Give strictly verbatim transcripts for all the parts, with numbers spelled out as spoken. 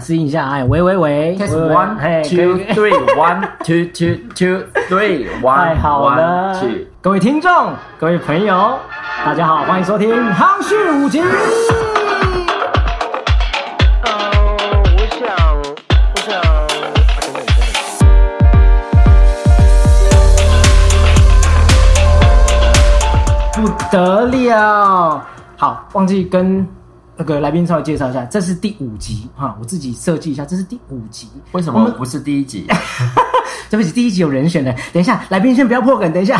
试一下，哎，喂喂喂 ，test one two three one two two two three one， 好了，各位听众，各位朋友，大家好，欢迎收听《夯序五集》。不得了！好，忘记跟那个来宾稍微介绍一下，这是第五集哈，我自己设计一下，这是第五集。为什么不是第一集？对不起，第一集有人选的。等一下，来宾先不要破梗，等一下。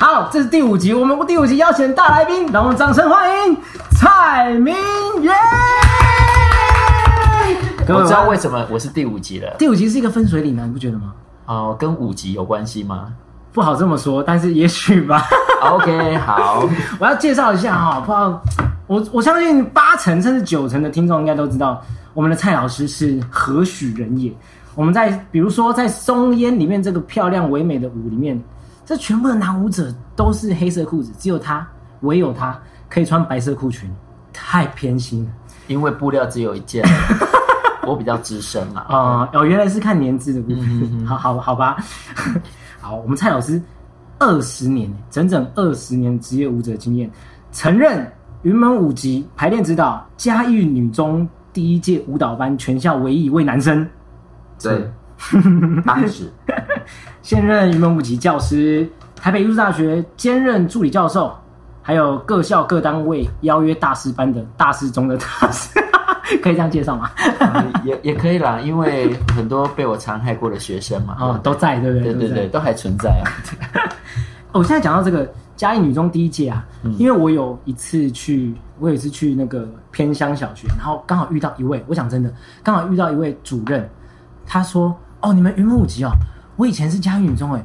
好，这是第五集，我们第五集邀请大来宾，让我们掌声欢迎蔡明元。我知道为什么我是第五集了。第五集是一个分水岭啊，你不觉得吗？哦，跟五集有关系吗？不好这么说，但是也许吧。OK， 好，我要介绍一下哈，不知道我我相信八成甚至九成的听众应该都知道，我们的蔡老师是何许人也。我们在比如说在松烟里面这个漂亮唯美的舞里面，这全部的男舞者都是黑色裤子，只有他，唯有他可以穿白色裤裙，太偏心了。因为布料只有一件。我比较资深嘛。哦、呃，原来是看年资的部分。嗯、好好好吧。好，我们蔡老师二十年，整整二十年职业舞者经验，曾任云门舞集排练指导，嘉义女中第一届舞蹈班全校唯一一位男生。对，当时现任云门舞集教师，台北艺术大学兼任助理教授，还有各校各单位邀约大师班的大师中的大师。可以这样介绍吗？、嗯、也也可以啦，因为很多被我残害过的学生嘛，哦，都在，对不对？对对对，都还存在啊。我、哦、现在讲到这个嘉义女中第一届啊、嗯，因为我有一次去，我有一次去那个偏乡小学，然后刚好遇到一位，我讲真的，刚好遇到一位主任，他说：“哦，你们云门舞集哦，我以前是嘉义女中哎，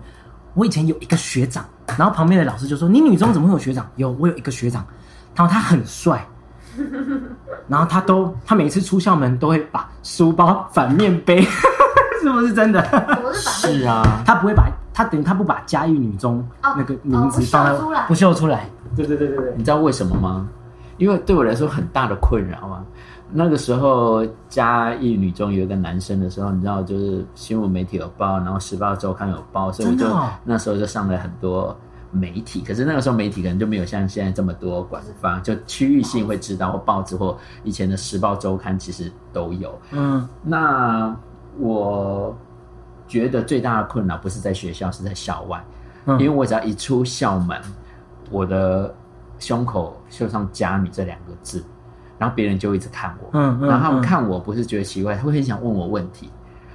我以前有一个学长。”然后旁边的老师就说：“你女中怎么会有学长？有，我有一个学长，然后他很帅。”然后他都，他每次出校门都会把书包反面背，是不是真的？是啊，他不会把，他等于他不把嘉义女中那个名字放在、哦哦、不秀出来。对对对对对，你知道为什么吗？因为对我来说很大的困扰啊。那个时候嘉义女中有一个男生的时候，你知道，就是新闻媒体有报，然后时报周刊有报，所以我就、哦、那时候就上了很多。媒体，可是那个时候媒体可能就没有像现在这么多管方，就区域性会知道，或报纸或以前的时报周刊其实都有。嗯，那我觉得最大的困扰不是在学校，是在校外，嗯、因为我只要一出校门，我的胸口绣上"家女"这两个字，然后别人就一直看我，嗯嗯嗯、然后他们看我不是觉得奇怪，他会很想问我问题，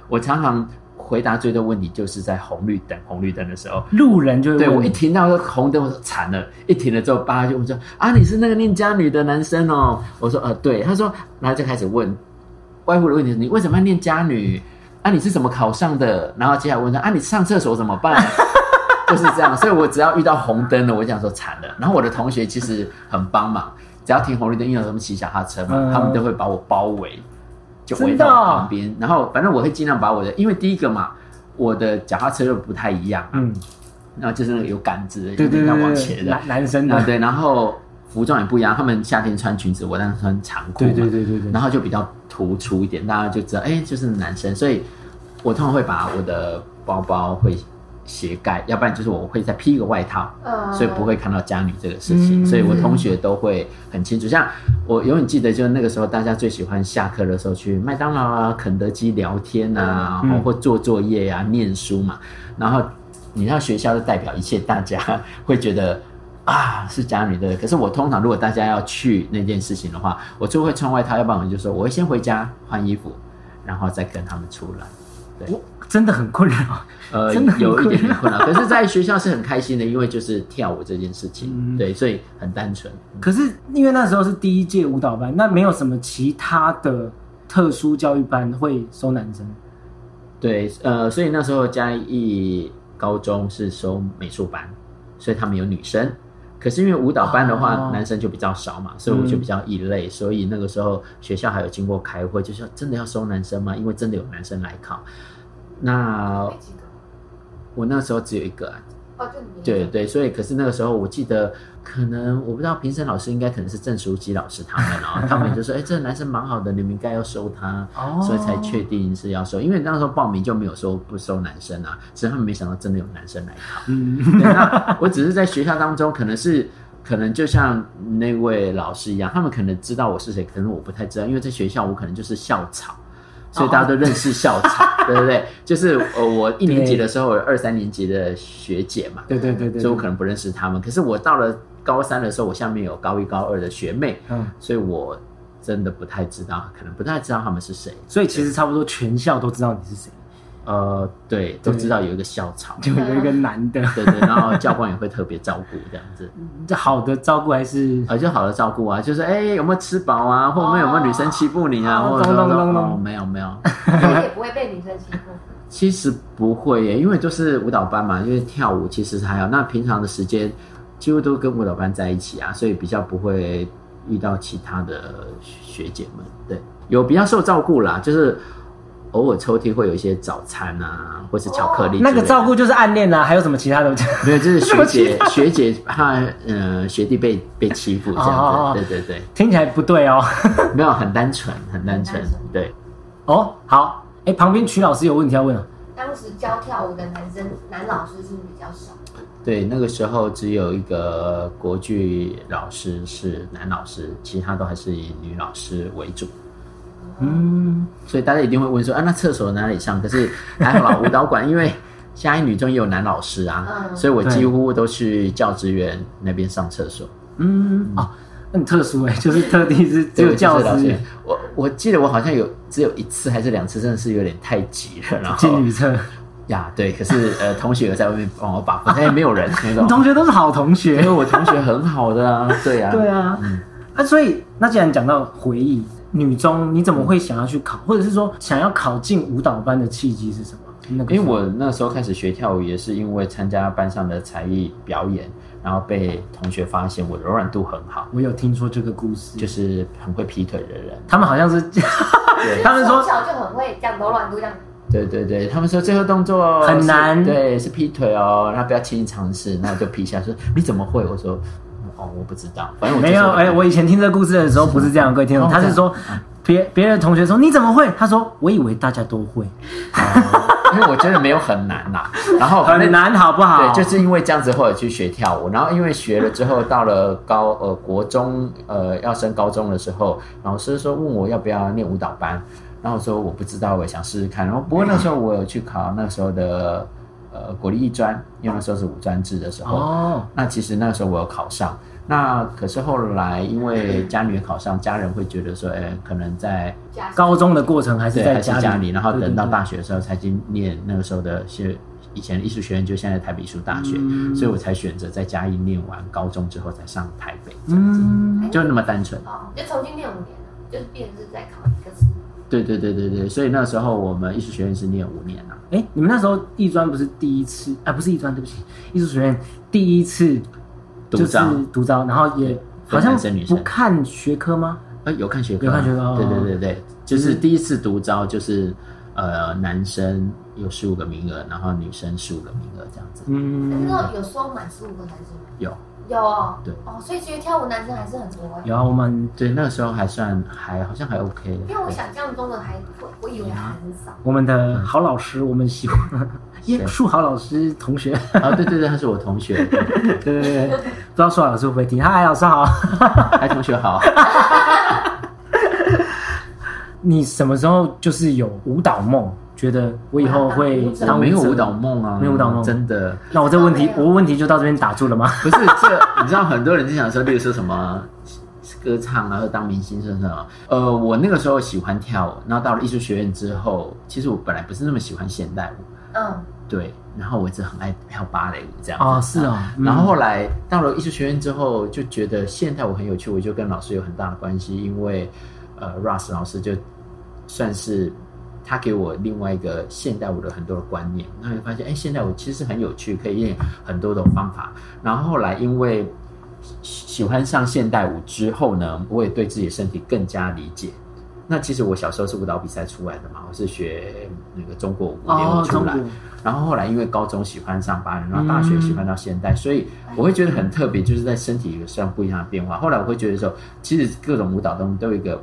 我常常。回答最多问题就是在红绿灯，红绿灯的时候，路人就会问。对，我一停到红灯，我说惨了，一停了之后，爸就问说：“啊，你是那个念家女的男生哦？”我说：“呃，对。”他说，然后就开始问外乎的问题是：“你为什么要念家女？啊，你是怎么考上的？”然后接下来问他：“啊，你上厕所怎么办？”就是这样，所以我只要遇到红灯了，我就想说惨了。然后我的同学其实很帮忙，只要停红绿灯，因为他们骑小哈车嘛、嗯，他们都会把我包围。就围到我旁边、哦，然后反正我会尽量把我的，因为第一个嘛，我的脚踏车又不太一样、啊，嗯，然后就是那个有杆子，有点像往前的男男生的，对，然后服装也不一样，他们夏天穿裙子，我当时穿长裤嘛，对对对对对，然后就比较突出一点，大家就知道，哎，就是男生，所以我通常会把我的包包会斜盖，要不然就是我会再披一个外套，呃、所以不会看到家女这个事情、嗯，所以我同学都会很清楚，像。我永远记得，就是那个时候，大家最喜欢下课的时候去麦当劳啊、肯德基聊天啊，嗯、或做作业啊、念书嘛。然后你到学校就代表一切，大家会觉得啊是家女的。可是我通常如果大家要去那件事情的话，我就会穿外套，要不然我就说我会先回家换衣服，然后再跟他们出来。对，真的很困扰，呃，有一点点困扰。可是，在学校是很开心的，因为就是跳舞这件事情，嗯、对，所以很单纯。可是因为那时候是第一届舞蹈班，那没有什么其他的特殊教育班会收男生。对，呃，所以那时候嘉义高中是收美术班，所以他们有女生。可是因为舞蹈班的话，哦、男生就比较少嘛，所以我就比较异类、嗯。所以那个时候学校还有经过开会，就说真的要收男生吗？因为真的有男生来考。那我那时候只有一个、啊，哦，就你对对，所以可是那个时候我记得，可能我不知道评审老师应该可能是郑淑基老师他们啊，他们就说，哎、欸，这个男生蛮好的，你们应该要收他，哦、所以才确定是要收，因为那时候报名就没有说不收男生啊，只是他们没想到真的有男生来考。嗯，对，那我只是在学校当中可能是。可能就像那位老师一样，他们可能知道我是谁，可能我不太知道，因为在学校我可能就是校草，所以大家都认识校草，哦、对不对？就是呃，我一年级的时候，我有二三年级的学姐嘛，对对 对, 对, 对，所以我可能不认识他们。可是我到了高三的时候，我下面有高一、高二的学妹，嗯，所以我真的不太知道，可能不太知道他们是谁。所以其实差不多全校都知道你是谁。呃，对，都知道有一个校草，就有一个男的，对对，然后教官也会特别照顾这样子，这好的照顾还是啊、呃，就好的照顾啊，就是哎、欸、有没有吃饱啊，或者没有没有女生欺负你啊，或者哦没有没有，也不会被女生欺负。其实不会耶，因为就是舞蹈班嘛，因为跳舞其实还好，那平常的时间几乎都跟舞蹈班在一起啊，所以比较不会遇到其他的学姐们，对，有比较受照顾啦，就是。偶尔抽屉会有一些早餐啊，或是巧克力、哦。那个照顾就是暗恋啊，还有什么其他的？没有，就是学姐学姐怕呃学弟被被欺负这样子。哦哦哦对对对，听起来不对哦。没有，很单纯，很单纯。对。哦，好。哎、欸，旁边曲老师有问题要问啊。当时教跳舞的男生男老师是不是比较少？对，那个时候只有一个国剧老师是男老师，其他都还是以女老师为主。嗯，所以大家一定会问说啊，那厕所哪里上？可是还好啦，舞蹈馆因为嘉义女中也有男老师啊，嗯、所以我几乎都去教职员那边上厕所。嗯，哦，那很特殊哎、欸，就是特地是只有教职员。我我记得我好像有只有一次还是两次，真的是有点太急了，然后进女厕。呀，对，可是呃，同学有在外面帮我把风，哎、欸，没有人那种。你同学都是好同学，因为我同学很好的啊，对啊，对啊，嗯、啊，所以那既然讲到回忆。女中你怎么会想要去考，或者是说想要考进舞蹈班的契机是什么？那个、因为我那时候开始学跳舞，也是因为参加班上的才艺表演，然后被同学发现我柔软度很好。我有听说这个故事，就是很会劈腿的人，他们好像是，他们说从小就很会讲柔软度这样。对对对，他们说这个动作很难，对，是劈腿哦，那不要轻易尝试，那我就劈下说你怎么会？我说。哦，我不知道，反正我没有。哎、欸，我以前听这故事的时候不是这样，各位听众，他是说别别、嗯、的同学说你怎么会？他说我以为大家都会，哦、因为我觉得没有很难啦、啊。然后很难好不好？对，就是因为这样子后来去学跳舞，然后因为学了之后到了高呃国中呃要升高中的时候，老师说问我要不要念舞蹈班，然后我说我不知道，我想试试看。然后不过那时候我有去考那时候的。呃，国立艺专，因为那时候是五专制的时候，哦，那其实那时候我有考上，那可是后来因为家女也考上，家人会觉得说，哎、欸，可能在高中的过程还是在家 里, 家裡然后等到大学的时候才去念那个时候的是以前艺术学院，就现在台北艺术大学，嗯、所以我才选择在嘉义念完高中之后才上台北，这样子，嗯、就那么单纯，哦，就重新念五年了，就是变成是在考一个试。对对对对对，所以那时候我们艺术学院是念五年啊。哎，你们那时候艺专不是第一次啊？不是艺专，对不起，艺术学院第一次就是独招，然后也好像不看学科吗？呃，有看学科，有看学科。哦、对对对对，就是第一次独招，就是呃，男生有十五个名额，然后女生十五个名额这样子。嗯，那有收满十五个男生吗？有。有哦，对哦，所以其实跳舞男生还是很多哎。有啊，我们对那个时候还算还好像还 OK 的。因为我想象中的还我我以为还很少。我们的好老师，我们喜欢叶树豪老师同学啊，对对对，他是我同学。对对 对, 对，不知道树豪老师会不会听？嗨，老师好，嗨，同学好。你什么时候就是有舞蹈梦？觉得我以后会当舞者，没有舞蹈梦啊，没有舞蹈梦，真的。那我这问题，我问题就到这边打住了吗？不是，这你知道，很多人就想说，例如说什么歌唱啊，或当明星，是什么？呃，我那个时候喜欢跳舞，然后到了艺术学院之后，其实我本来不是那么喜欢现代舞，嗯，对。然后我一直很爱跳芭蕾舞这样子。哦，是哦。嗯、然后后来到了艺术学院之后，就觉得现代舞很有趣，我就跟老师有很大的关系，因为呃 ，Russ 老师就算是。他给我另外一个现代舞的很多的观念，那你发现，哎，现代舞其实很有趣，可以用很多种方法。然后后来因为喜欢上现代舞之后呢，我也对自己的身体更加理解，那其实我小时候是舞蹈比赛出来的嘛，我是学那个中国舞联舞出来、哦、然后后来因为高中喜欢上芭蕾，然后大学喜欢到现代、嗯、所以我会觉得很特别，就是在身体有上不一样的变化。后来我会觉得说其实各种舞蹈东西都有一个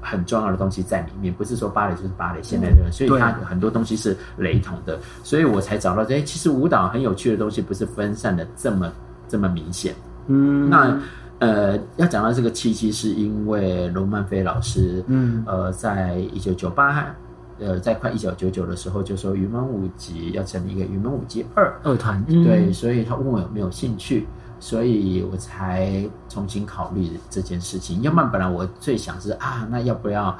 很重要的东西在里面，不是说芭蕾就是芭蕾现代的人、嗯、所以它很多东西是雷同的，所以我才找到哎，其实舞蹈很有趣的东西不是分散的这么这么明显。嗯，那呃，要讲到这个契机，是因为罗曼菲老师，嗯，呃，在一九九八，呃，在快一九九九的时候，就说云门舞集要成立一个云门舞集二二团，嗯、对，所以他问我有没有兴趣，所以我才重新考虑这件事情。要不然本来我最想是啊，那要不要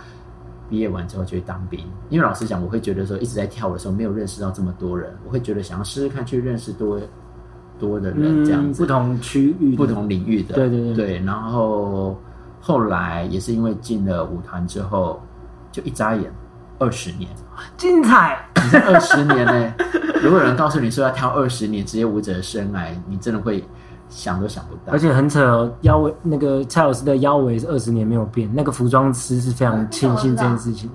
毕业完之后就去当兵？因为老实讲，我会觉得说一直在跳舞的时候没有认识到这么多人，我会觉得想要试试看去认识多。多的人这样子、嗯、不同区域不同领域的，对对 对, 对然后后来也是因为进了舞团之后，就一眨眼二十年，精彩！你是二十年呢、欸？如果有人告诉你说要跳二十年职业舞者的生涯，你真的会想都想不到。而且很扯、哦，腰围那个蔡老师的腰围是二十年没有变，那个服装师是非常庆幸这件事情的，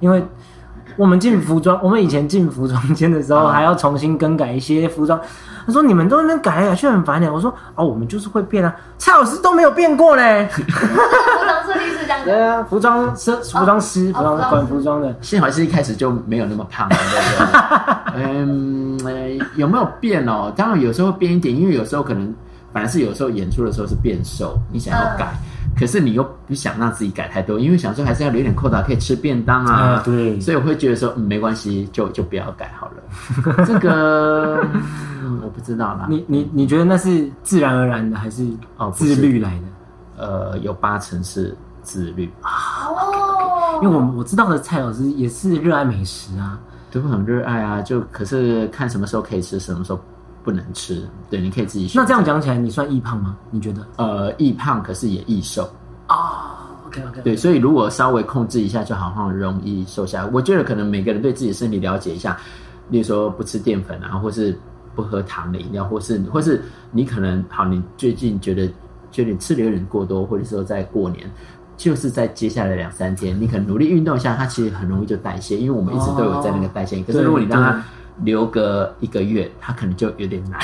因为。我们进服装，我们以前进服装间的时候还要重新更改一些服装。他说：“你们都在那改来改去很烦的。”我说：“哦，我们就是会变啊，蔡老师都没有变过嘞。”服装设计师这样。对啊，服装师、服装师、服装管服装的，幸好是一开始就没有那么胖，对不对？嗯，有没有变哦？当然有时候变一点，因为有时候可能本来是有时候演出的时候是变瘦，你想要改。嗯，可是你又不想让自己改太多，因为想说还是要留点扣打，可以吃便当啊。啊，对，所以我会觉得说，嗯、没关系，就就不要改好了。这个、嗯、我不知道啦。你你你觉得那是自然而然的，还是哦自律来的？哦、呃，有八成是自律。哦，因为我我知道的蔡老师也是热爱美食啊，都很热爱啊。就可是看什么时候可以吃，什么时候不能吃，对，你可以自己选择。那这样讲起来，你算易胖吗？你觉得？呃，易胖，可是也易瘦啊。Oh, OK OK。对，所以如果稍微控制一下，就好像容易瘦下来。我觉得可能每个人对自己的身体了解一下，例如说不吃淀粉啊，或是不喝糖的饮料，或是或是你可能好，你最近觉得觉得你吃的有点过多，或者说在过年。就是在接下来两三天，你可能努力运动一下，它其实很容易就代谢，因为我们一直都有在那个代谢。哦、可是如果你让它留个一个月，它可能就有点难。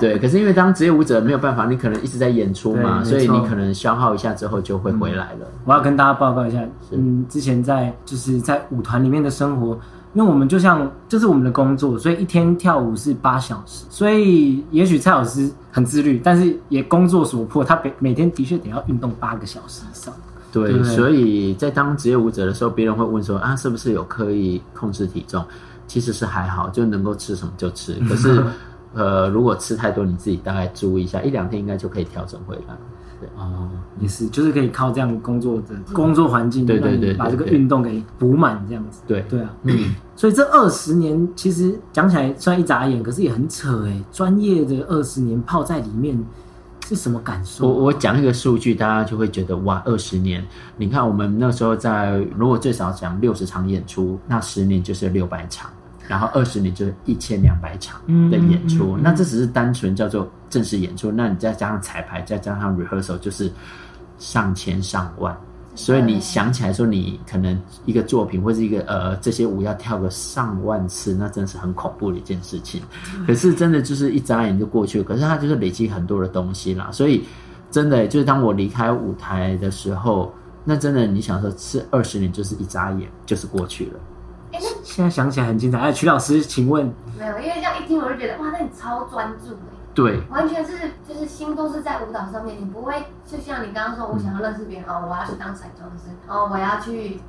对，可是因为当职业舞者没有办法，你可能一直在演出嘛，所以你可能消耗一下之后就会回来了。嗯、我要跟大家报告一下，嗯，之前在就是在舞团里面的生活，因为我们就像就是我们的工作，所以一天跳舞是八小时，所以也许蔡老师很自律，但是也工作所迫，他每天的确得要运动八个小时以上。对，对，所以在当职业舞者的时候，别人会问说啊，是不是有刻意控制体重？其实是还好，就能够吃什么就吃，可是。呃，如果吃太多，你自己大概注意一下，一两天应该就可以调整回来。对哦，也是，就是可以靠这样工作的工作环境，对对对，把这个运动给补满这样子。对对啊，嗯，所以这二十年其实讲起来算一眨眼，可是也很扯哎、欸，专业的二十年泡在里面是什么感受？我我讲一个数据，大家就会觉得哇，二十年！你看我们那时候在，如果最少讲六十场演出，那十年就是六百场。然后二十年就是一千两百场的演出、嗯嗯嗯，那这只是单纯叫做正式演出，那你再加上彩排，再加上 rehearsal， 就是上千上万。所以你想起来说，你可能一个作品或是一个呃这些舞要跳个上万次，那真是很恐怖的一件事情。可是真的就是一眨眼就过去了，可是它就是累积很多的东西啦。所以真的就是当我离开舞台的时候，那真的你想说，是二十年就是一眨眼，就是过去了。现在想起来很精彩。哎，曲老师，请问？没有，因为这样一听我就觉得，哇，那你超专注哎。对，完全是就是心都是在舞蹈上面，你不会就像你刚刚说，我想要认识别人、嗯、哦，我要去当彩妆师，哦，我要去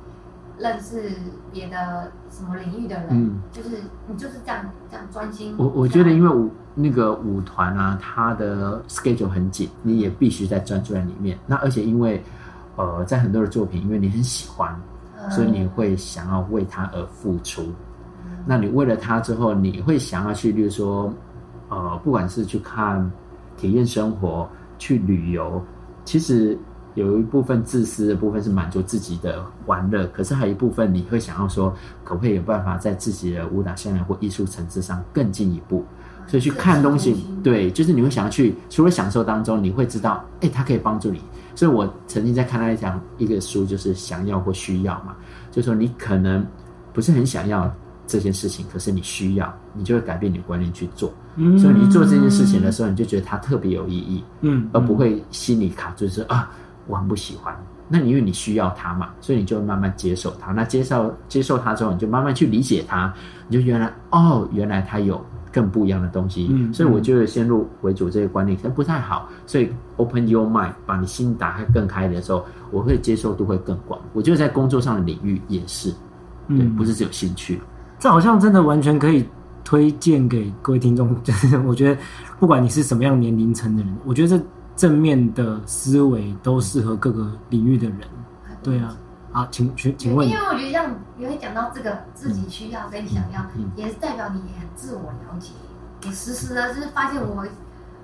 认识别的什么领域的人，嗯、就是你就是这样这样专心。我我觉得，因为舞那个舞团啊，它的 schedule 很紧，你也必须在专注在里面。那而且因为呃，在很多的作品，因为你很喜欢。所以你会想要为他而付出，那你为了他之后，你会想要去，例如说，呃，不管是去看、体验生活、去旅游，其实有一部分自私的部分是满足自己的玩乐，可是还有一部分你会想要说，可不可以有办法在自己的舞蹈生涯或艺术层次上更进一步？所以去看东西，对，就是你会想要去，除了享受当中，你会知道，哎、欸，它可以帮助你。所以我曾经在看到一讲一个书，就是想要或需要嘛，就是说你可能不是很想要这件事情，可是你需要，你就会改变你的观念去做。嗯、所以你做这件事情的时候，你就觉得它特别有意义，嗯，而不会心里卡住说啊，我很不喜欢。那因为你需要它嘛，所以你就会慢慢接受它。那接受接受它之后，你就慢慢去理解它，你就原来哦，原来它有更不一样的东西。嗯、所以我觉得先入为主这个观念可能不太好，所以 open your mind， 把你心打开更开的时候，我会接受度会更广。我觉得在工作上的领域也是，对，嗯、不是只有兴趣。这好像真的完全可以推荐给各位听众，就是我觉得不管你是什么样年龄层的人，我觉得这正面的思维都适合各个领域的人。对啊，啊，请请问，因为我觉得像你会讲到这个自己需要跟想要，嗯、也是代表你也很自我了解，你时时的就是发现我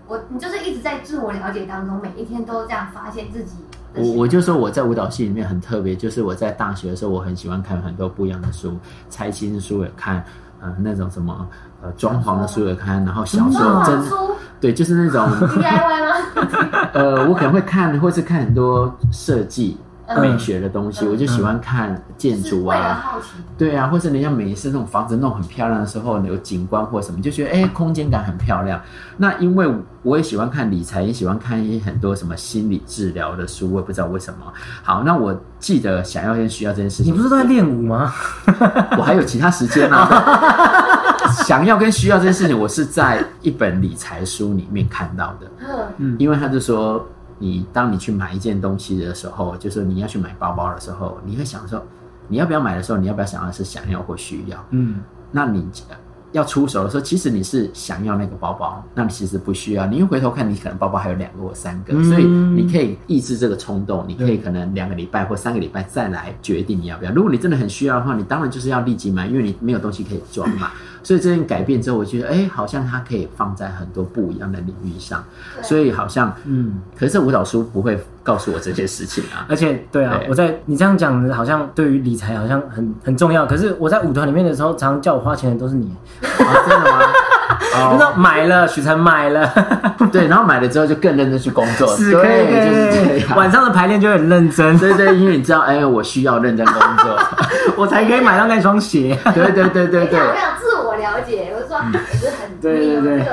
我你就是一直在自我了解当中，每一天都这样发现自己。我我就说我在舞蹈系里面很特别，就是我在大学的时候，我很喜欢看很多不一样的书，财经书也看，呃，那种什么呃装潢的书也看，然后小说真对，就是那种 D I Y 吗？呃，我可能会看，或是看很多设计美学的东西，嗯、我就喜欢看建筑啊，对啊，或是人家每一次那种房子弄很漂亮的时候，有景观或什么，就觉得哎、欸，空间感很漂亮。那因为我也喜欢看理财，也喜欢看一些很多什么心理治疗的书，我也不知道为什么。好，那我记得想要跟需要这件事情，你不是都在练舞吗？我还有其他时间啊。想要跟需要这件事情，我是在一本理财书里面看到的。嗯，因为他就说。你当你去买一件东西的时候，就是你要去买包包的时候，你会想说你要不要买的时候，你要不要想要是想要或需要。嗯，那你要出手的时候，其实你是想要那个包包，那你其实不需要，你一回头看你可能包包还有两个或三个，嗯、所以你可以抑制这个冲动，你可以可能两个礼拜或三个礼拜再来决定你要不要。如果你真的很需要的话，你当然就是要立即买，因为你没有东西可以装嘛。所以这件改变之后，我觉得哎，好像它可以放在很多不一样的领域上，所以好像嗯，可是舞蹈书不会告诉我这些事情啊。而且对啊，对我在你这样讲的，好像对于理财好像很很重要。可是我在舞团里面的时候，常常叫我花钱的都是你。啊，真的吗？哦，那买了，许晨买了，对，然后买了之后就更认真去工作，是，对，就是这样。晚上的排练就很认真，对对，因为你知道，哎，我需要认真工作，我才可以买到那双鞋。对对对对对。了解，我说也是很对对对，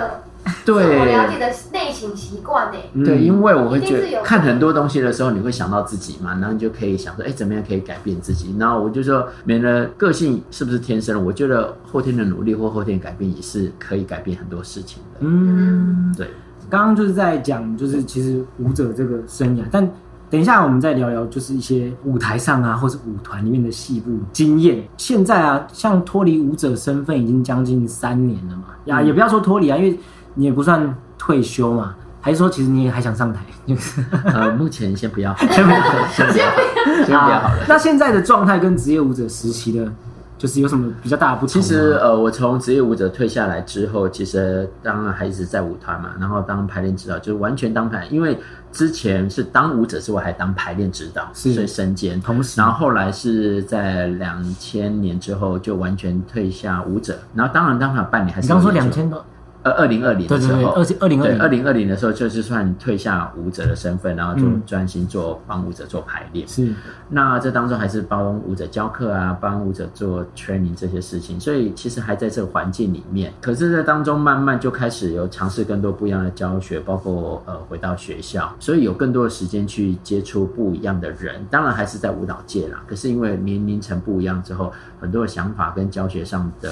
对我了解的内心习惯呢。对，因为我会觉得看很多东西的时候，你会想到自己嘛，然后你就可以想说，哎，怎么样可以改变自己？然后我就说，每人个性是不是天生的？我觉得后天的努力或后天改变也是可以改变很多事情的。嗯，对。刚刚就是在讲，就是其实舞者这个生涯，但等一下我们再聊聊，就是一些舞台上啊，或是舞团里面的戏部经验。现在啊，像脱离舞者身份已经将近三年了嘛，呀、嗯，也不要说脱离啊，因为你也不算退休嘛，还是说其实你也还想上台？就是、呃，目前先不要，先不要，先不要，先不要好了。那现在的状态跟职业舞者时期的，就是有什么比较大的不同？其实呃，我从职业舞者退下来之后，其实当然还一直在舞团嘛，然后当排练指导，就是完全当排，因为之前是当舞者之外还当排练指导，所以身兼同时。然后后来是在两千年之后就完全退下舞者，然后当然当然半年还是。你刚说两千多。呃，二零二零的时候，二零二零二零的时候，就是算退下舞者的身份，然后就专心做帮舞者做排练。是，那这当中还是帮舞者教课啊，帮舞者做 training 这些事情，所以其实还在这个环境里面。可是，在当中慢慢就开始有尝试更多不一样的教学，包括呃回到学校，所以有更多的时间去接触不一样的人。当然还是在舞蹈界啦，可是因为年龄层不一样之后，很多的想法跟教学上的。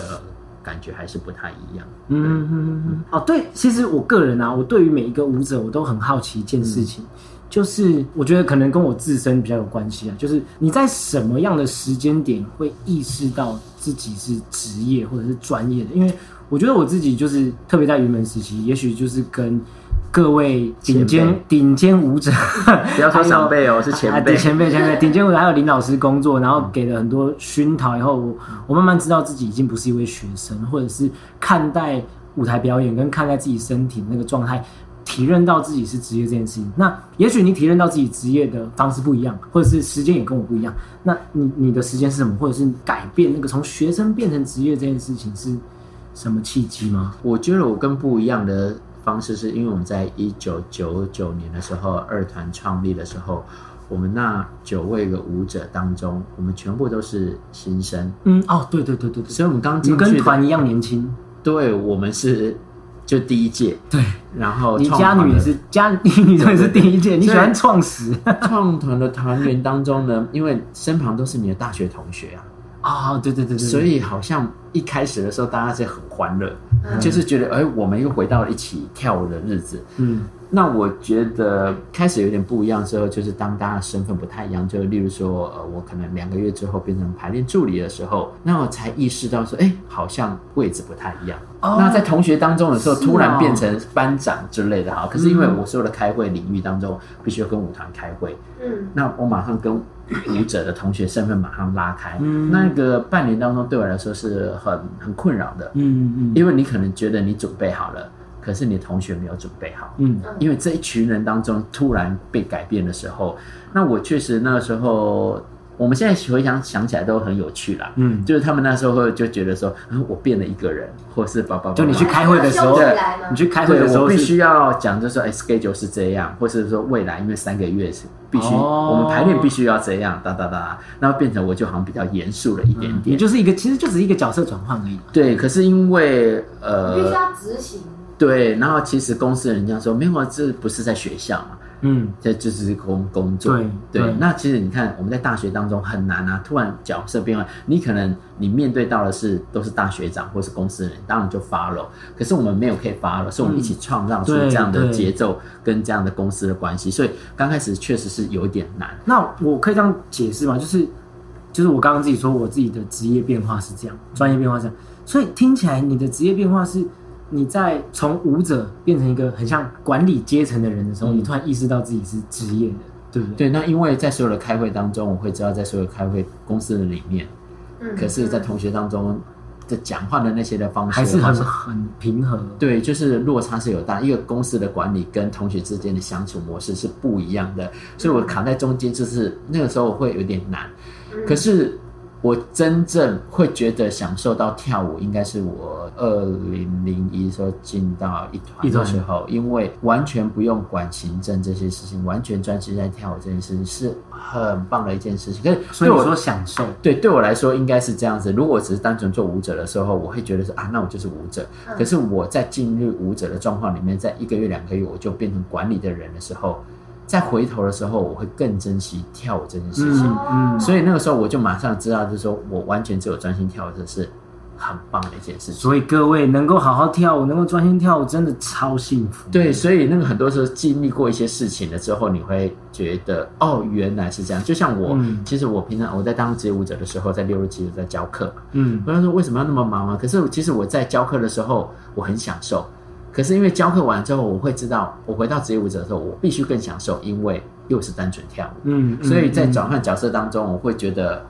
感觉还是不太一样。嗯嗯哦，对，其实我个人啊，我对于每一个舞者，我都很好奇一件事情，嗯、就是我觉得可能跟我自身比较有关系啊，就是你在什么样的时间点会意识到自己是职业或者是专业的？因为我觉得我自己就是特别在云门时期，也许就是跟各位顶尖顶尖舞者，不要说长辈哦，是前辈、啊、前辈前辈顶尖舞者，还有林老师工作，然后给了很多熏陶以后，我我慢慢知道自己已经不是一位学生，或者是看待舞台表演跟看待自己身体那个状态，体认到自己是职业这件事情。那也许你体认到自己职业的方式不一样，或者是时间也跟我不一样。那你你的时间是什么，或者是改变那个从学生变成职业这件事情是什么契机吗？我觉得我更不一样的方式是因为我们在一九九九年的时候，二团创立的时候，我们那九位的舞者当中，我们全部都是新生。嗯，哦，对对对对对，所以我们刚进去跟团一样年轻。对，我们是就第一届。对，然后你家女也是家女也是第一届，你喜欢创始创团的团员当中呢，因为身旁都是你的大学同学啊。啊、哦，对对对对，所以好像一开始的时候，大家是很欢乐，嗯、就是觉得哎，我们又回到了一起跳舞的日子。嗯，那我觉得开始有点不一样之后，就是当大家身份不太一样，就例如说，呃，我可能两个月之后变成排练助理的时候，那我才意识到说，哎，好像位置不太一样。哦、那在同学当中的时候，哦、突然变成班长之类的哈。可是因为我所有的开会领域当中，必须要跟舞团开会，嗯，那我马上跟舞者的同学身份马上拉开、嗯、那个半年当中对我来说是很很困扰的、嗯嗯、因为你可能觉得你准备好了，可是你同学没有准备好、嗯、因为这一群人当中突然被改变的时候，那我确实那个时候我们现在回想想起来都很有趣啦，嗯，就是他们那时候就觉得说，啊，我变了一个人，或是爸爸，就你去开会的时候，你去开会的时候，我必须要讲，就是说，哎 ，schedule 是这样，或是说未来因为三个月是必须、哦，我们排练必须要这样，哒哒哒，然后变成我就好像比较严肃了一点点，嗯、就是一个其实就只是一个角色转换而已。对，可是因为呃，必须要执行。对，然后其实公司人家说，没有，这不是在学校嘛。嗯，这就是工工作。对 对, 对，那其实你看，我们在大学当中很难啊，突然角色变换，你可能你面对到的是都是大学长或是公司人，当然就 follow。可是我们没有可以 follow， 所以我们一起创造出这样的节奏跟这样的公司的关系，所以刚开始确实是有一点难。那我可以这样解释吗？就是就是我刚刚自己说我自己的职业变化是这样，专业变化是这样，所以听起来你的职业变化是。你在从舞者变成一个很像管理阶层的人的时候、嗯、你突然意识到自己是职业的，对不对？对，那因为在所有的开会当中，我会知道在所有的开会公司的理念、嗯、可是在同学当中的讲话的那些的方式还是 很, 很平和，对，就是落差是有大，一个公司的管理跟同学之间的相处模式是不一样的，所以我卡在中间，就是那个时候我会有点难、嗯、可是我真正会觉得享受到跳舞，应该是我二零零一时候进到一团的时候，因为完全不用管行政这些事情，完全专心在跳舞这件事情是很棒的一件事情。可是所以我说享受，对，对我来说应该是这样子。如果我只是单纯做舞者的时候，我会觉得说啊，那我就是舞者。可是我在进入舞者的状况里面，在一个月、两个月，我就变成管理的人的时候。再回头的时候，我会更珍惜跳舞这件事情、嗯嗯、所以那个时候我就马上知道，就是说我完全只有专心跳舞，这是很棒的一件事情。所以各位能够好好跳舞，能够专心跳舞，真的超幸福。对，所以那个很多时候经历过一些事情了之后，你会觉得哦，原来是这样。就像我、嗯、其实我平常我在当职业舞者的时候，在六日其实在教课，嗯，我就说为什么要那么忙啊？可是其实我在教课的时候我很享受，可是因为教课完之后，我会知道，我回到职业舞者的时候，我必须更享受，因为又是单纯跳舞。嗯，所以在转换角色当中，我会觉得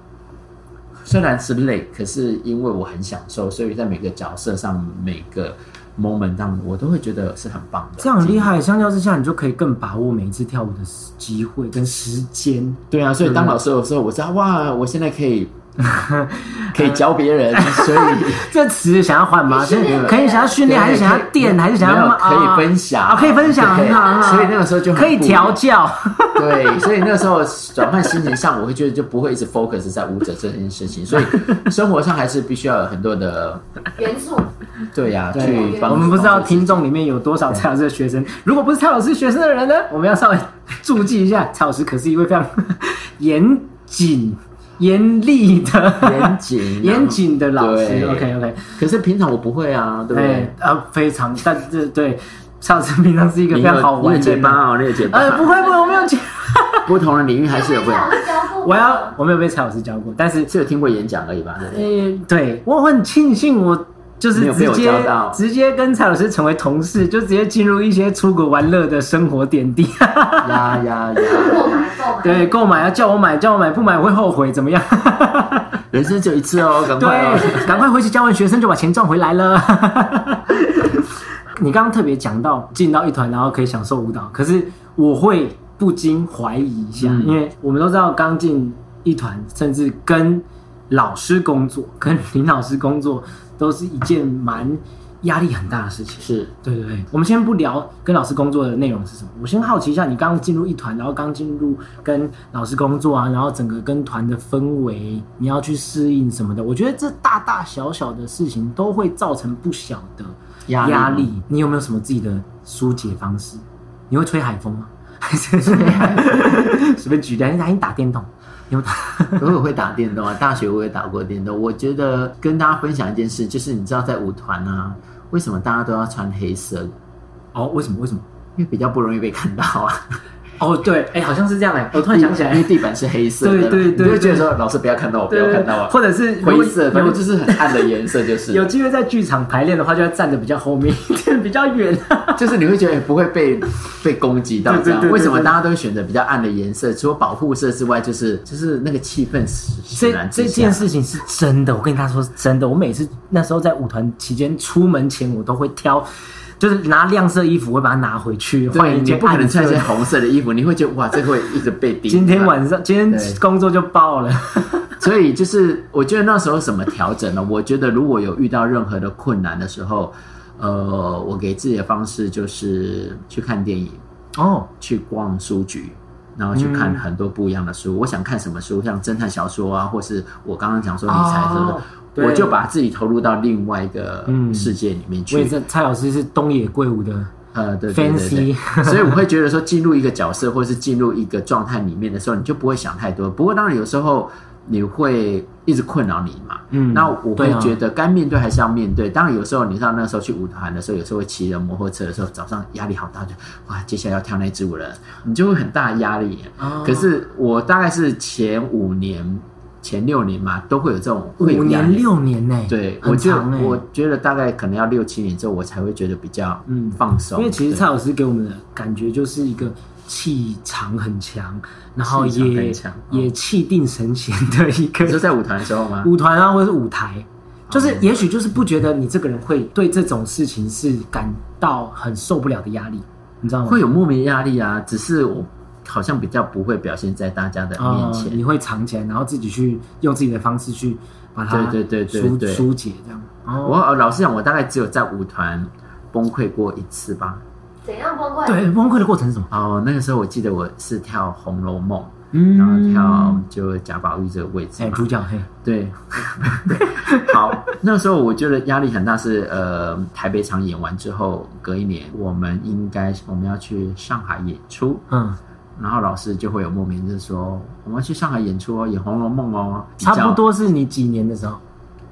虽然是累，可是因为我很享受，所以在每个角色上、每个 moment 上，我都会觉得是很棒的。这样很厉害，相较之下，你就可以更把握每一次跳舞的机会跟时间。对啊，所以当老师的时候，我知道哇，我现在可以。可以教别人，所以这词想要换吗？可以想要训练，还是想要电，还是想要可以分享啊？可以分享，很好。所以那个时候就可以调教。对，所以那个时候转换心情上，我会觉得就不会一直 focus 在舞者这件事情，所以生活上还是必须要有很多的元素。对呀，去帮我们不知道听众里面有多少蔡老师的学生，如果不是蔡老师学生的人呢，我们要稍微注记一下，蔡老师可是一位非常严谨。严厉的严谨严谨的老师 ，OK OK。可是平常我不会啊，对不对？啊，非常，但是对，上次平常是一个非常好玩的。你有结巴哦，你有结巴。呃，不会不会，我没有结巴。不同的领域还是有不一样。我要，我没有被蔡老师教过，但是是有听过演讲而已吧？对，对我很庆幸我。就是直接直接跟蔡老师成为同事，就直接进入一些出国玩乐的生活点滴。呀呀呀！购买购买，对，购买要叫我买，叫我买不买我会后悔，怎么样？人生只有一次哦，赶快、哦、对，赶快回去教完学生就把钱赚回来了。你刚刚特别讲到进到一团，然后可以享受舞蹈，可是我会不禁怀疑一下，嗯、因为我们都知道刚进一团，甚至跟老师工作跟领老师工作都是一件蛮压力很大的事情。是，对对对。我们先不聊跟老师工作的内容是什么，我先好奇一下，你刚进入一团，然后刚进入跟老师工作啊，然后整个跟团的氛围，你要去适应什么的，我觉得这大大小小的事情都会造成不小的压力。压力你有没有什么自己的疏解方式？你会吹海风吗？还是随便举例，还是打电动？我会打电动啊，大学我也打过电动。我觉得跟大家分享一件事，就是你知道在舞团啊，为什么大家都要穿黑色的？哦，为什么？为什么？因为比较不容易被看到啊。哦，对，哎，好像是这样哎，我突然想起来，因为地板是黑色的，对对对，你会觉得说老师不要看到我，不要看到我，或者是灰色，反正就是很暗的颜色，就是有机会在剧场排练的话，就要站得比较后面，比较远，就是你会觉得不会被被攻击到这样。为什么大家都会选择比较暗的颜色？除了保护色之外，就是就是那个气氛使然之下。这件事情是真的，我跟大家说是真的。我每次那时候在舞团期间出门前，我都会挑。就是拿亮色衣服，我会把它拿回去换一件。你不可能穿一件红色的衣服，你会觉得哇，这会一直被盯。今天晚上，今天工作就爆了。所以就是，我觉得那时候什么调整呢？我觉得如果有遇到任何的困难的时候，呃，我给自己的方式就是去看电影哦，去逛书局。然后去看很多不一样的书，嗯、我想看什么书，像侦探小说啊，或是我刚刚讲说理财什么，我就把自己投入到另外一个世界里面去。嗯、我也是蔡老师是东野圭吾的呃对对对对，所以我会觉得说进入一个角色或是进入一个状态里面的时候，你就不会想太多。不过当然有时候你会一直困扰你嘛，嗯，那我会觉得该面对还是要面对。对啊、当然有时候你知道那时候去舞团的时候，有时候会骑着摩托车的时候，早上压力好大，就哇，接下来要跳那支舞了，你就会很大压力。哦、可是我大概是前五年、前六年嘛，都会有这种会有压力。五年六年呢、欸？对，我觉得、欸、我觉得大概可能要六七年之后，我才会觉得比较嗯放松。因为其实蔡老师给我们的感觉就是一个。气场很强，然后也也气定神闲的一个。你说在舞团的时候吗？舞团啊，或者是舞台，就是也许就是不觉得你这个人会对这种事情是感到很受不了的压力，你知道吗？会有莫名的压力啊，只是我好像比较不会表现在大家的面前，哦、你会藏起来，然后自己去用自己的方式去把它对对对对对疏解这样。哦、我老实讲，我大概只有在舞团崩溃过一次吧。怎样崩溃？对，崩溃的过程是什么？哦，那个时候我记得我是跳《红楼梦》，嗯，然后跳就贾宝玉这个位置，哎，主角嘿，对，好，那时候我觉得压力很大是，是呃，台北场演完之后，隔一年我们应该我们要去上海演出，嗯。然后老师就会有莫名就说我们要去上海演出哦，演《红楼梦》哦，差不多是你几年的时候？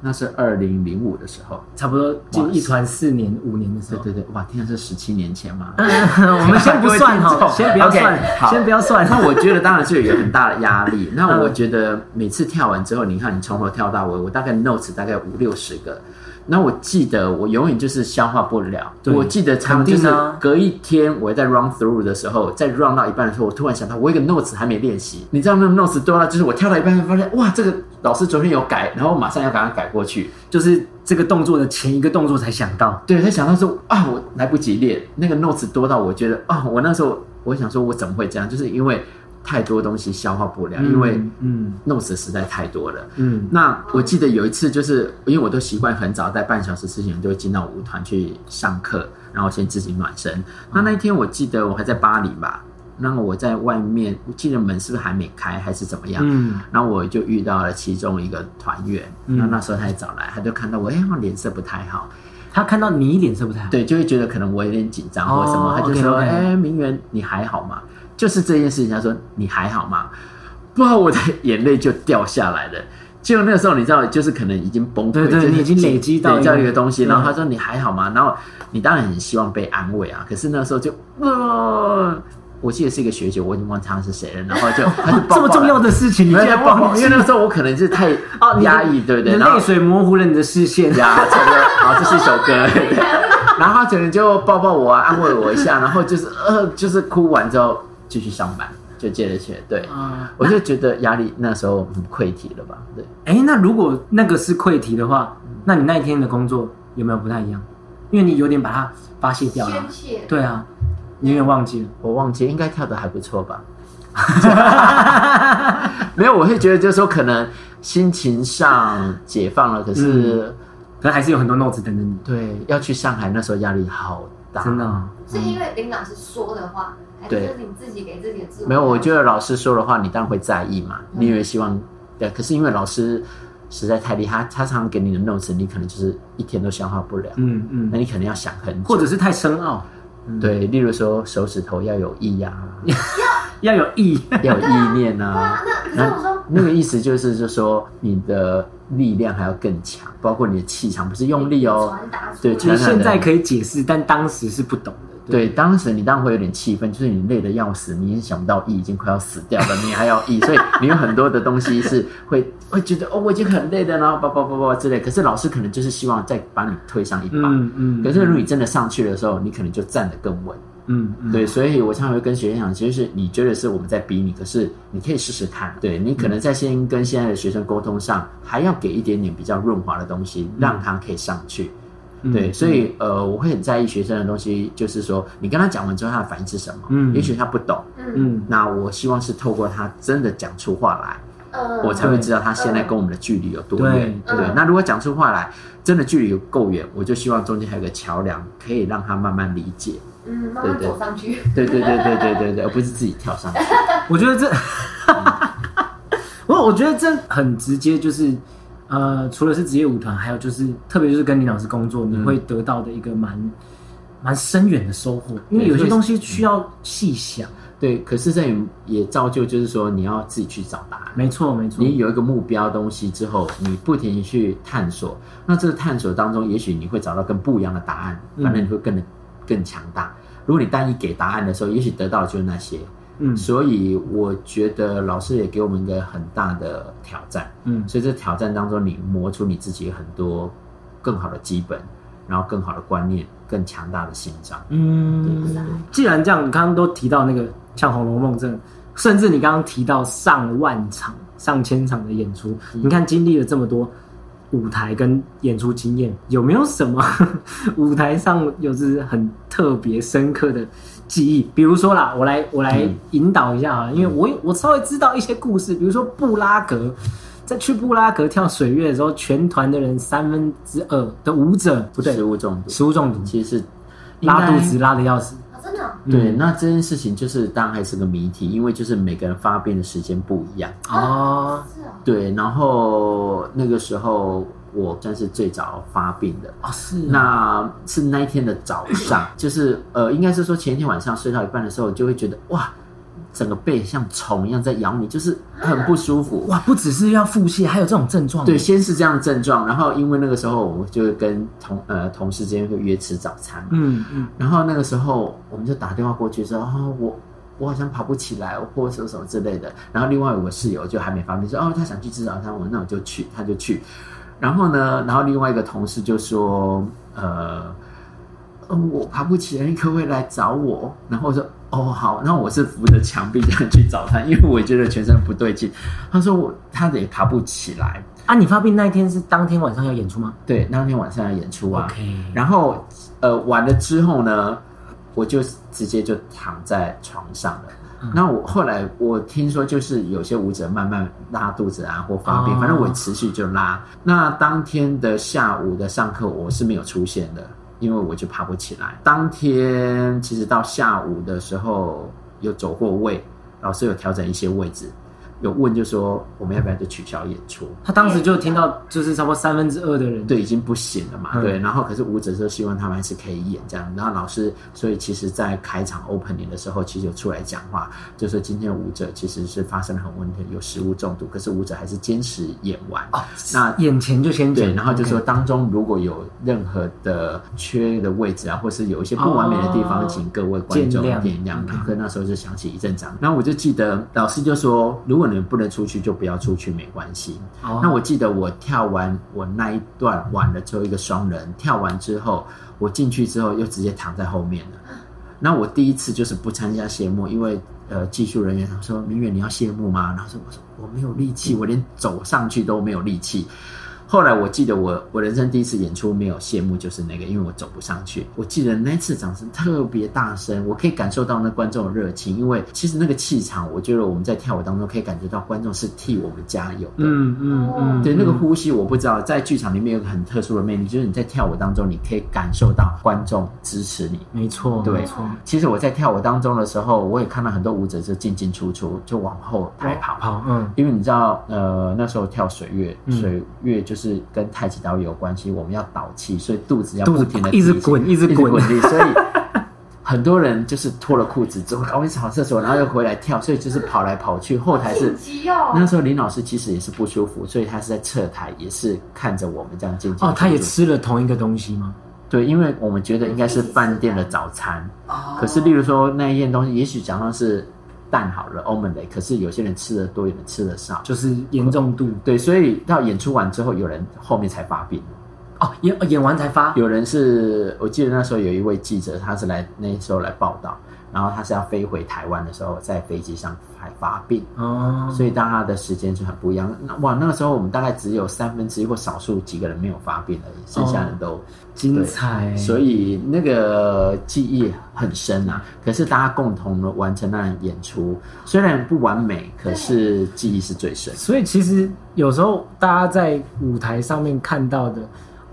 那是二零零五的时候，差不多进一团四年五年的时候。对对对，哇，天啊，是十七年前嘛。我们先不算哈，先不要算， okay, 先不要算。那我觉得当然是有很大的压力。那我觉得每次跳完之后，你看你从头跳到尾，我大概 notes 大概五六十个。那我记得我永远就是消化不了。我记得常就是隔一天我在 run through 的时候，在 run 到一半的时候，我突然想到我有一个 notes 还没练习。你知道那个 notes 多到就是我跳到一半发现哇，这个老师昨天有改，然后马上要赶快改过去，就是这个动作的前一个动作才想到。对，才想到说啊，我来不及练，那个 notes 多到我觉得啊，我那时候我想说我怎么会这样，就是因为。太多东西消化不了，因为嗯 notes 实在太多了。嗯，那我记得有一次，就是因为我都习惯很早，在半小时之前就会进到舞团去上课，然后先自己暖身。那那一天我记得我还在巴黎吧，那我在外面，我记得门是不是还没开还是怎么样？嗯，然后我就遇到了其中一个团员，那、嗯、那时候他也早来，他就看到我，哎、欸，我脸色不太好。他看到你脸色不太好，对，就会觉得可能我有点紧张或什么，哦、他就说：“哎、欸，明媛，你还好吗？”就是这件事情，他说你还好吗？不然我的眼泪就掉下来了。结果那时候你知道，就是可能已经崩溃，对对，你已经累积到一个东西。然后他说你还好吗？然后你当然很希望被安慰啊，可是那时候就，呃、我记得是一个学姐，我已经忘记她是谁了。然后就他就这么重要的事情，你竟然忘记？因为那时候我可能是太压抑，对不对？泪水模糊了你的视线呀。好，这是一首歌。然后他可能就抱抱我，安慰我一下，然后就是呃，就是哭完之后。继续上班就接着去，对、嗯、我就觉得压力那时候很溃堤了吧？对，哎，那如果那个是溃堤的话，那你那一天的工作有没有不太一样？因为你有点把它发泄掉了，对啊，你有点忘记了，我忘记，应该跳得还不错吧？没有，我会觉得就是说可能心情上解放了，可是、嗯、可是还是有很多 notes 等着你。对，要去上海那时候压力好大，真的、哦嗯、是因为林老师说的话，还是就是你自己给自己的自我？没有，我觉得老师说的话你当然会在意嘛，你也希望、嗯、对，可是因为老师实在太厉害，他常常给你的 notes 你可能就是一天都消化不了，嗯嗯，那你可能要想很久，或者是太深奥。对，例如说手指头要有意啊，要有意，要有意念啊。那我说那个意思就是，就说你的力量还要更强，包括你的气场，不是用力哦。对，你现在可以解释，但当时是不懂的。对，当时你当然会有点气愤，就是你累得要死，你已经想不到意，已经快要死掉了，你还要意，所以你有很多的东西是会会觉得哦，我已经很累了，然后叭叭叭叭之类。可是老师可能就是希望再把你推上一把。嗯嗯。可是如果你真的上去的时候，你可能就站得更稳。嗯， 嗯，对，所以我常常会跟学生讲，其实是你觉得是我们在逼你，可是你可以试试看。对，你可能在先跟现在的学生沟通上，还要给一点点比较润滑的东西，让他可以上去。嗯、对，所以呃，我会很在意学生的东西，就是说你跟他讲完之后，他的反应是什么？嗯，也许他不懂。嗯，那我希望是透过他真的讲出话来。Uh, 我才会知道他现在跟我们的距离有多远， 对， 对， 对，那如果讲出话来，真的距离有够远，我就希望中间还有个桥梁，可以让他慢慢理解，嗯，对对，慢慢走上去，对对对对对对对，而不是自己跳上去。我觉得这，我我觉得这很直接，就是呃，除了是职业舞团，还有就是特别就是跟林老师工作，你会得到的一个蛮蛮深远的收获，因为有些东西需要细想。对，可是这也造就就是说你要自己去找答案。没错没错，你有一个目标东西之后，你不停去探索，那这个探索当中也许你会找到更不一样的答案，反正你会更更强大。如果你单一给答案的时候，也许得到的就是那些。嗯，所以我觉得老师也给我们一个很大的挑战。嗯，所以这挑战当中你磨出你自己很多更好的基本，然后更好的观念，更强大的心脏。嗯，对对对，既然这样，你刚刚都提到那个像《红楼梦》这，甚至你刚刚提到上万场、上千场的演出，嗯、你看经历了这么多舞台跟演出经验，有没有什么舞台上有是很特别深刻的记忆？比如说啦，我来我来引导一下啊、嗯，因为我我稍微知道一些故事，比如说布拉格。在去布拉格跳水月的时候，全团的人三分之二的舞者不对，食物中毒，食物中毒，其实是拉肚子拉的要死，真的、哦。对、嗯，那这件事情就是当然还是个谜题，因为就是每个人发病的时间不一样哦。对，然后那个时候我算是最早发病的哦，是哦，那是那一天的早上，就是呃，应该是说前一天晚上睡到一半的时候，就会觉得哇。整个背像虫一样在咬你，就是很不舒服。哇，不只是要腹泻，还有这种症状。对，先是这样的症状，然后因为那个时候我就跟同呃同事之间会约吃早餐，嗯嗯，然后那个时候我们就打电话过去说，哦、我我好像爬不起来，或者什么之类的。然后另外我室友就还没发病，说哦他想去吃早餐，我那我就去，他就去。然后呢，然后另外一个同事就说，呃。哦、我爬不起来，你可不可以来找我？然后我说哦好，然后我是扶着墙壁这样去找他，因为我觉得全身不对劲。他说我他也爬不起来啊。你发病那一天是当天晚上要演出吗？对，当天晚上要演出啊。Okay. 然后呃完了之后呢，我就直接就躺在床上了。那我后来我听说，就是有些舞者慢慢拉肚子啊，或发病， oh. 反正我持续就拉。那当天的下午的上课，我是没有出现的。因为我就爬不起来，当天其实到下午的时候有走过位，老师有调整一些位置，有问就说我们要不要就取消演出。他当时就听到就是差不多三分之二的人对已经不行了嘛、嗯、对，然后可是舞者就希望他们还是可以演这样，然后老师所以其实在开场 opening 的时候其实有出来讲话，就说今天的舞者其实是发生了很问题，有食物中毒，可是舞者还是坚持演完、哦、那演前就先讲，对，然后就说当中如果有任何的缺的位置啊，或是有一些不完美的地方、哦、请各位观众见谅。可那时候就想起一阵子，然后我就记得老师就说如果你们不能出去就不要出去，没关系、oh. 那我记得我跳完我那一段完了之后，一个双人跳完之后我进去之后又直接躺在后面了。那我第一次就是不参加谢幕，因为呃技术人员他说明远你要谢幕吗，然后说我说我没有力气，我连走上去都没有力气。后来我记得我我人生第一次演出没有谢幕，就是那个，因为我走不上去。我记得那次掌声特别大声，我可以感受到那观众的热情，因为其实那个气场，我觉得我们在跳舞当中可以感觉到观众是替我们加油的。嗯嗯嗯，对，那个呼吸我不知道，在剧场里面有个很特殊的魅力，就是你在跳舞当中，你可以感受到观众支持你。没错，对，没错。其实我在跳舞当中的时候，我也看到很多舞者就进进出出，就往后台跑。跑，嗯，因为你知道，呃，那时候跳水月，水月就是。是跟太极导有关系，我们要导气，所以肚子要不停的一直滚，一直滚，所以很多人就是脱了裤子之后，我去上厕所，然后又回来跳，所以就是跑来跑去。后台是那时候林老师其实也是不舒服，所以他是在侧台，也是看着我们这样进进。哦，他也吃了同一个东西吗？对，因为我们觉得应该是饭店的早餐，哦、可是例如说那一件东西，也许假装是。蛋好了 omelette， 可是有些人吃的多，有人吃的少，就是严重度。对，所以到演出完之后，有人后面才发病。哦，演演完才发。有人是我记得那时候有一位记者，他是来那时候来报道，然后他是要飞回台湾的时候，在飞机上才发病。哦，所以当他的时间就很不一样。哇，那个时候我们大概只有三分之一或少数几个人没有发病而已，剩下人都、哦、精彩。所以那个记忆。很深啊，可是大家共同的完成那演出，虽然不完美，可是记忆是最深。所以其实有时候大家在舞台上面看到的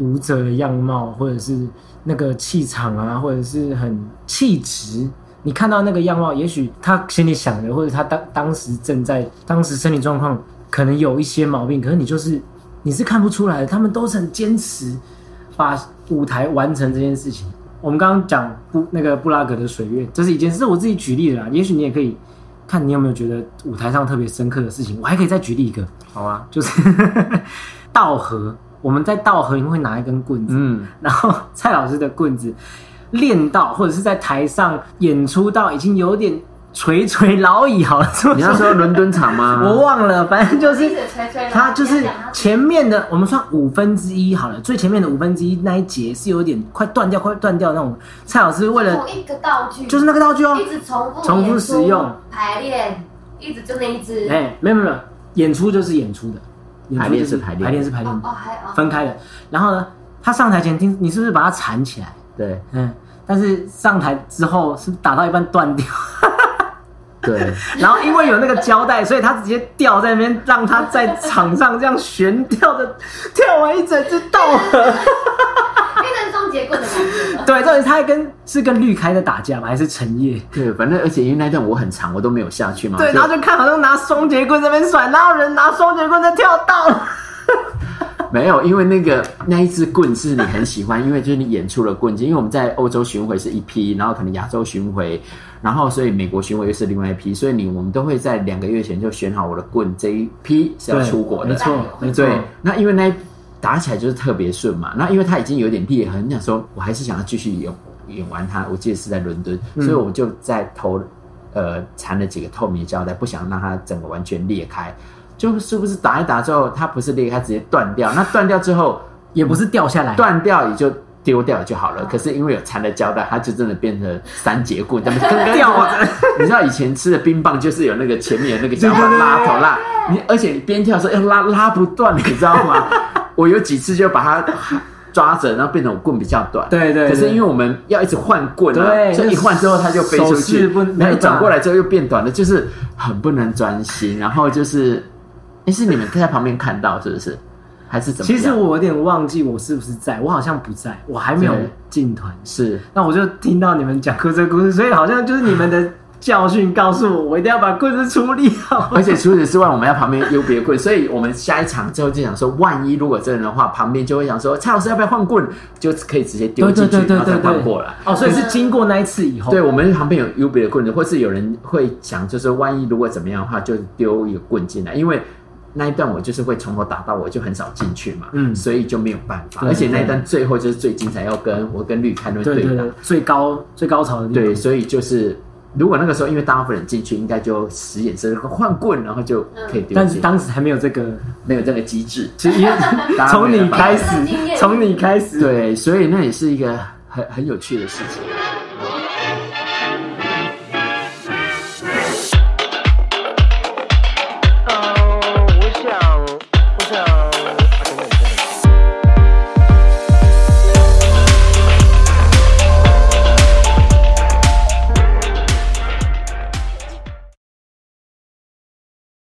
舞者的样貌，或者是那个气场啊，或者是很气质，你看到那个样貌，也许他心里想的，或者他当当时正在当时身体状况可能有一些毛病，可是你就是你是看不出来的，他们都是很坚持把舞台完成这件事情。我们刚刚讲布那个布拉格的水月，这是一件事，我自己举例的啦。也许你也可以看你有没有觉得舞台上特别深刻的事情。我还可以再举例一个，好啊，就是稻禾。我们在稻禾，你会拿一根棍子，嗯，然后蔡老师的棍子练到，或者是在台上演出到已经有点垂垂老矣好了。你要说伦敦场吗？我忘了，反正就是他就是前面的，我们算五分之一好了，最前面的五分之一那一节是有点快断掉，快断掉那种。蔡老师为了同一个道具，就是那个道具哦，一直重复重复使用排练，一直就那一支。哎、欸，没有没有，演出就是演出的，演出就是、排练是排练，排练是排练，哦哦、分开的。然后呢，他上台前听，你是不是把他缠起来？对，嗯，但是上台之后是打到一半断掉。对，然后因为有那个胶带，所以他直接吊在那边，让他在场上这样悬吊着跳完一整支稻禾，变成双截棍的感觉。对，重点他还跟是跟绿开在打架嘛，还是陈烨？对，反正而且因为那段我很长，我都没有下去嘛。对，然后就看好像拿双截棍在那边甩，然后人拿双截棍在跳稻。没有，因为那个那一支棍是你很喜欢，因为就是你演出了棍子。因为我们在欧洲巡回是一批，然后可能亚洲巡回，然后所以美国巡回又是另外一批，所以你我们都会在两个月前就选好我的棍这一批是要出国的，没错，没错。对，那因为那打起来就是特别顺嘛，那因为它已经有点裂痕，想说我还是想要继续演演完它。我记得是在伦敦，嗯、所以我就在头呃缠了几个透明胶带，不想让它整个完全裂开。就是不是打一打之后，它不是裂开，直接断掉。那断掉之后，也不是掉下来，断掉也就丢掉就好了。可是因为有缠的胶带，它就真的变成三节棍，它们刚刚掉啊！你知道以前吃的冰棒就是有那个前面有那个胶带拉头拉，你而且你边跳的时候要拉拉不断，你知道吗？我有几次就把它抓着，然后变成我棍比较短。对 对, 對。可是因为我们要一直换棍、啊，对，所以一换之后它就飞出去，然后转过来之后又变短了，就是很不能专心，然后就是。欸、是你们在旁边看到是不是？还是怎么样？其实我有点忘记我是不是在，我好像不在，我还没有进团。是，那我就听到你们讲过这个故事，所以好像就是你们的教训告诉我，我一定要把棍子处理好。而且除此之外，我们要旁边有别棍，所以我们下一场之后就想说，万一如果真的话，旁边就会想说，蔡老师要不要换棍，就可以直接丢进去，對對對對對對然后再换过来。哦，所以是经过那一次以后，对我们旁边有有别的棍子，或是有人会想，就是万一如果怎么样的话，就丢一个棍进来，因为。那一段我就是会从头打到我就很少进去嘛，嗯，所以就没有办法。而且那一段最后就是最精彩，要跟我跟绿开轮对打，對對對最高最高潮的地方。对，所以就是如果那个时候因为大部分人进去，应该就使眼色换棍，然后就可以丢、嗯。但是当时还没有这个没有这个机制，其实从你开始，从你开始，对，所以那也是一个很很有趣的事情。